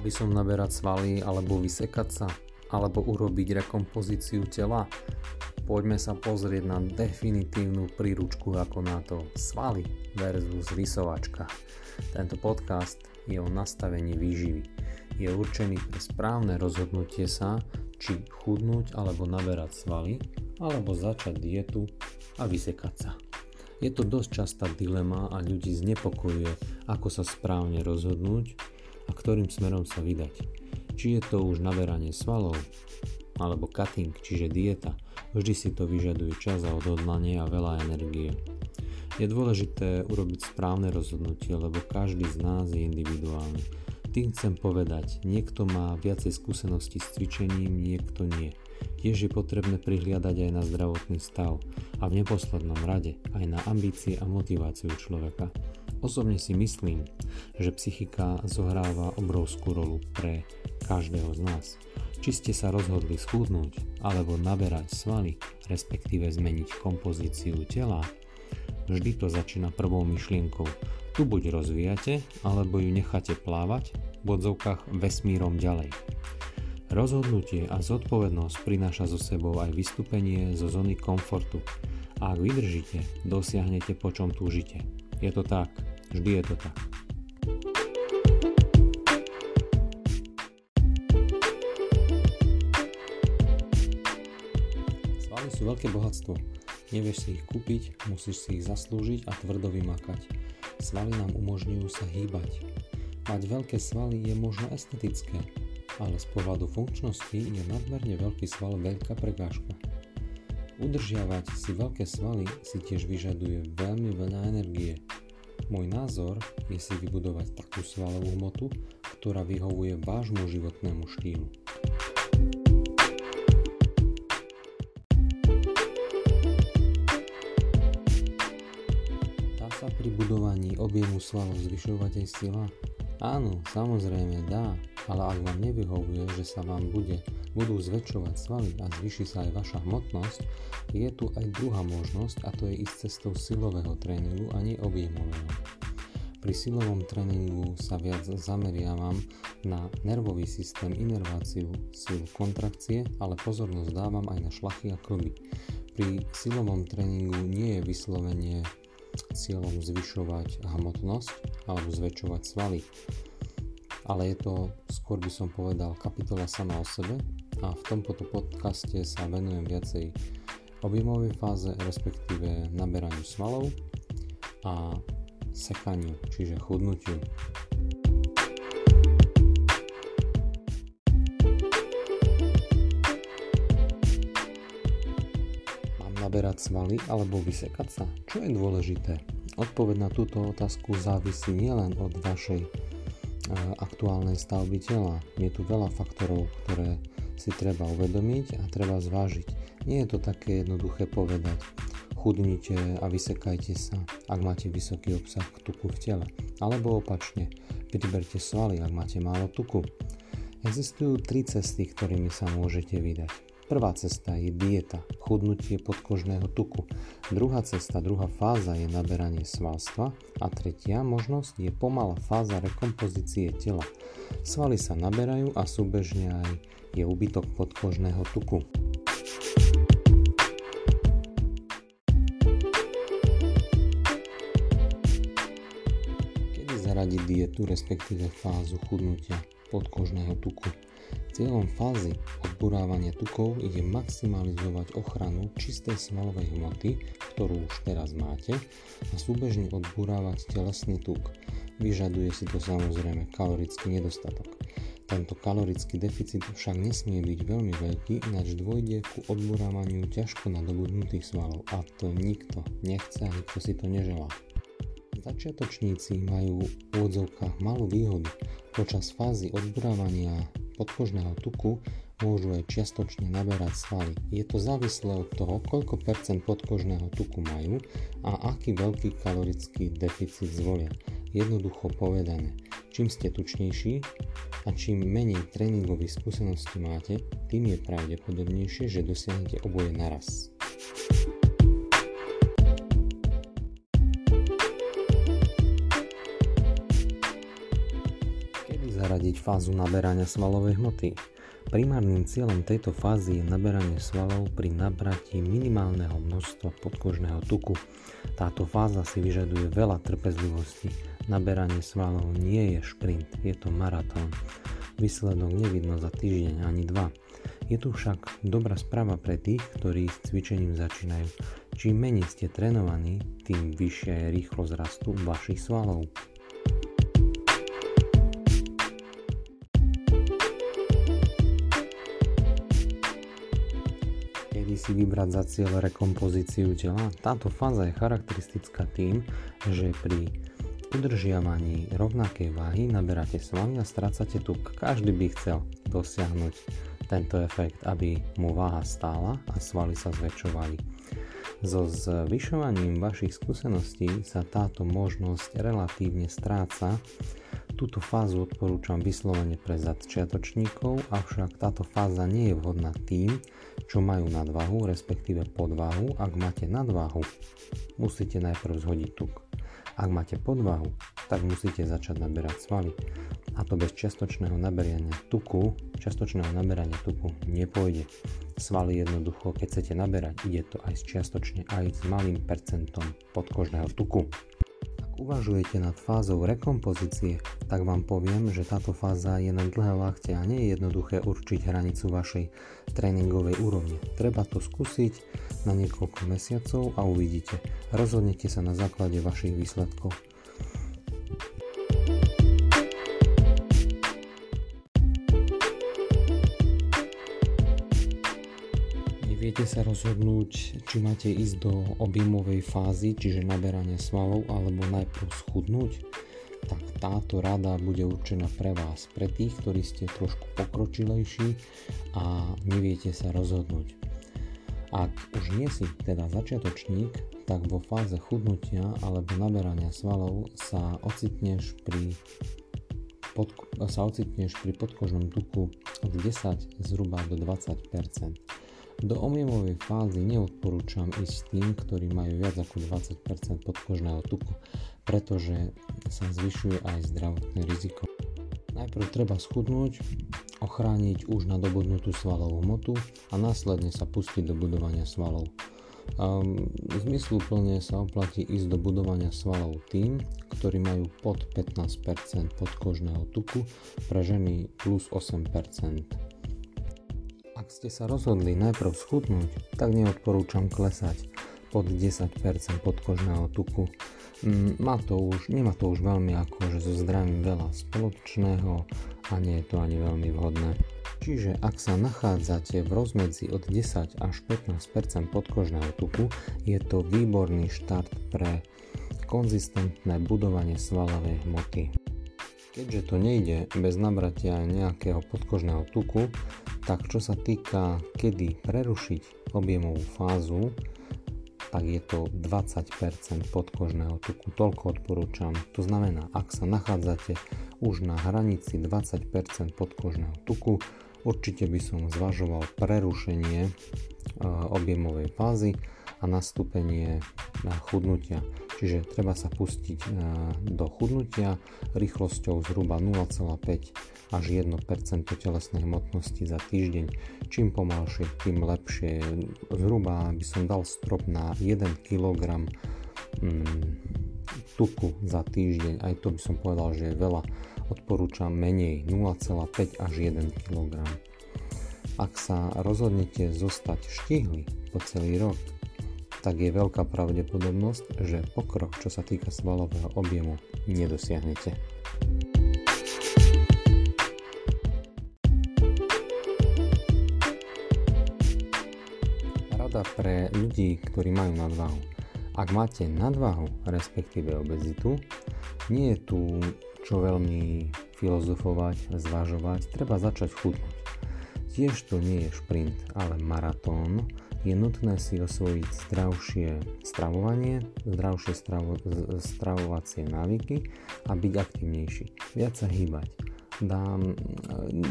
Mal by som naberať svaly alebo vysekať sa? Alebo urobiť rekompozíciu tela? Poďme sa pozrieť na definitívnu príručku ako na to svaly versus rysovačka. Tento podcast je o nastavení výživy. Je určený pre správne rozhodnutie sa, či chudnúť alebo naberať svaly, alebo začať dietu a vysekať sa. Je to dosť častá dilema a ľudí znepokojuje, ako sa správne rozhodnúť a ktorým smerom sa vydať. Či je to už naberanie svalov, alebo cutting, čiže dieta. Vždy si to vyžaduje čas a odhodlanie a veľa energie. Je dôležité urobiť správne rozhodnutie, lebo každý z nás je individuálny. Tým chcem povedať, niekto má viacej skúseností s cvičením, niekto nie. Tiež je potrebné prihliadať aj na zdravotný stav a v neposlednom rade aj na ambície a motiváciu človeka. Osobne si myslím, že psychika zohráva obrovskú rolu pre každého z nás. Či ste sa rozhodli schudnúť alebo naberať svaly, respektíve zmeniť kompozíciu tela, vždy to začína prvou myšlienkou. Tu buď rozvíjate, alebo ju necháte plávať v odzovkách vesmírom ďalej. Rozhodnutie a zodpovednosť prináša so sebou aj vystúpenie zo zóny komfortu. A ak vydržíte, dosiahnete, po čom túžite. Je to tak, vždy je to tak. Svaly sú veľké bohatstvo. Nevieš si ich kúpiť, musíš si ich zaslúžiť a tvrdo vymakať. Svaly nám umožňujú sa hýbať. Mať veľké svaly je možno estetické, ale z pohľadu funkčnosti je nadmerne veľký sval veľká prekážka. Udržiavať si veľké svaly si tiež vyžaduje veľmi veľa energie. Môj názor je si vybudovať takú svalovú hmotu, ktorá vyhovuje vášmu životnému štýlu. Dá sa pri budovaní objemu svalov zvyšovať aj sila? Áno, samozrejme dá, ale ak vám nevyhovuje, že sa vám budú zväčšovať svaly a zvýši sa aj vaša hmotnosť, je tu aj druhá možnosť a to je ísť cestou silového tréningu a nie objemového. Pri silovom tréningu sa viac zameriavam na nervový systém, inerváciu, silu kontrakcie, ale pozornosť dávam aj na šlachy a klby. Pri silovom tréningu nie je vyslovene cieľom zvyšovať hmotnosť alebo zväčšovať svaly, ale je to, skôr by som povedal, kapitola sama o sebe a v tomto podcaste sa venujem viacej objemovej fáze, respektíve naberaniu svalov a sekaniu, čiže chudnutiu. Naberať svaly alebo vysekať sa? Čo je dôležité? Odpoveď na túto otázku závisí nielen od vašej aktuálnej stavby tela. Je tu veľa faktorov, ktoré si treba uvedomiť a treba zvážiť. Nie je to také jednoduché povedať chudnite a vysekajte sa, ak máte vysoký obsah tuku v tele. Alebo opačne, priberte svaly, ak máte málo tuku. Existujú 3 cesty, ktorými sa môžete vydať. Prvá cesta je dieta, chudnutie podkožného tuku. Druhá cesta, druhá fáza je naberanie svalstva a tretia možnosť je pomalá fáza rekompozície tela. Svaly sa naberajú a súbežne aj je úbytok podkožného tuku. Kedy zaradiť dietu, respektíve fázu chudnutia podkožného tuku? Cieľom fázy odburávania tukov je maximalizovať ochranu čistej svalovej hmoty, ktorú už teraz máte, a súbežne odburávať telesný tuk. Vyžaduje si to samozrejme kalorický nedostatok. Tento kalorický deficit však nesmie byť veľmi veľký, ináč dôjde ku odburávaniu ťažko nadobudnutých svalov a to nikto nechce a nikto si to neželá. Začiatočníci majú v odzovkách malú výhodu. Počas fázy odburávania podkožného tuku môžu aj čiastočne naberať svaly. Je to závislé od toho, koľko percent podkožného tuku majú a aký veľký kalorický deficit zvolia. Jednoducho povedané, čím ste tučnejší a čím menej tréningových skúseností máte, tým je pravdepodobnejšie, že dosiahnete oboje naraz. zaradiť fázu naberania svalovej hmoty. Primárnym cieľom tejto fázy je naberanie svalov pri nabratí minimálneho množstva podkožného tuku. Táto fáza si vyžaduje veľa trpezlivosti. Naberanie svalov nie je šprint, je to maratón. Výsledok nevidno za týždeň ani dva. Je tu však dobrá správa pre tých, ktorí s cvičením začínajú. Čím menej ste trénovaní, tým vyššia je rýchlosť rastu vašich svalov. Kedy si vybrať za cieľ rekompozíciu tela? Táto fáza je charakteristická tým, že pri udržiavaní rovnakej váhy naberáte svaly a strácate tuk. Každý by chcel dosiahnuť tento efekt, aby mu váha stála a svaly sa zväčšovali. So zvyšovaním vašich skúseností sa táto možnosť relatívne stráca. Túto fázu odporúčam vyslovene pre začiatočníkov, avšak táto fáza nie je vhodná tým, čo majú nadvahu, respektíve podvahu. Ak máte nadvahu, musíte najprv zhodiť tuk. Ak máte podvahu, tak musíte začať naberať svaly. A to bez čiastočného naberania tuku nepôjde. Svaly jednoducho, keď chcete naberať, ide to aj čiastočne, aj s malým percentom podkožného tuku. Ak uvažujete nad fázou rekompozície, tak vám poviem, že táto fáza je na dlhé lakte a nie je jednoduché určiť hranicu vašej tréningovej úrovne. Treba to skúsiť na niekoľko mesiacov a uvidíte. Rozhodnite sa na základe vašich výsledkov. Neviete sa rozhodnúť, či máte ísť do objemovej fázy, čiže naberania svalov, alebo najprv schudnúť? Tak táto rada bude určená pre vás, pre tých, ktorí ste trošku pokročilejší a neviete sa rozhodnúť. Ak už nie si teda začiatočník, tak vo fáze chudnutia alebo naberania svalov sa ocitneš pri podkožnom tuku od 10 zhruba do 20%. Do objevovej fázy neodporúčam ísť tým, ktorí majú viac ako 20% podkožného tuku, pretože sa zvyšuje aj zdravotné riziko. Najprv treba schudnúť, ochrániť už nadobudnutú svalovú hmotu a následne sa pustiť do budovania svalov. Zmysluplne sa oplatí ísť do budovania svalov tým, ktorí majú pod 15% podkožného tuku, pre ženy plus 8%. Ak ste sa rozhodli najprv schudnúť, tak neodporúčam klesať pod 10% podkožného tuku. Nemá to už veľmi akože so zdravím veľa spoločného a nie je to ani veľmi vhodné. Čiže ak sa nachádzate v rozmedzi od 10 až 15% podkožného tuku, je to výborný štart pre konzistentné budovanie svalovej hmoty. Keďže to nejde bez nabratia nejakého podkožného tuku, tak čo sa týka kedy prerušiť objemovú fázu, tak je to 20% podkožného tuku, toľko odporúčam. To znamená, ak sa nachádzate už na hranici 20% podkožného tuku, určite by som zvažoval prerušenie objemovej fázy a nastúpenie chudnutia. Čiže treba sa pustiť do chudnutia rýchlosťou zhruba 0,5 až 1% telesnej hmotnosti za týždeň. Čím pomalšie, tým lepšie. Zhruba by som dal strop na 1 kg tuku za týždeň. Aj to by som povedal, že je veľa. Odporúčam menej 0,5 až 1 kg. Ak sa rozhodnete zostať štihli po celý rok, tak je veľká pravdepodobnosť, že pokrok, čo sa týka svalového objemu, nedosiahnete. Rada pre ľudí, ktorí majú nadvahu. Ak máte nadvahu, respektíve obezitu, nie je tu čo veľmi filozofovať, zvažovať, treba začať chudnúť. Tiež to nie je šprint, ale maratón. Je nutné si osvojiť zdravšie stravovacie návyky a byť aktivnejší, viac sa hýbať.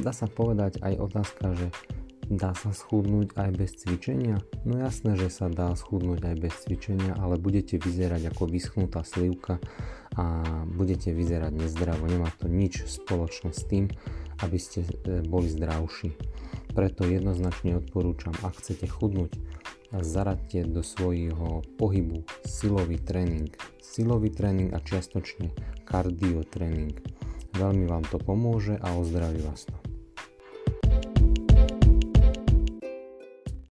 Dá sa povedať aj otázka, že dá sa schudnúť aj bez cvičenia? No jasné, že sa dá schudnúť aj bez cvičenia, ale budete vyzerať ako vyschnutá slivka a a budete vyzerať nezdravo. Nemá to nič spoločné s tým, aby ste boli zdravší. Preto jednoznačne odporúčam, ak chcete chudnúť, zaraďte do svojho pohybu silový tréning a čiastočne kardiotréning. Veľmi vám to pomôže a ozdraví vás to.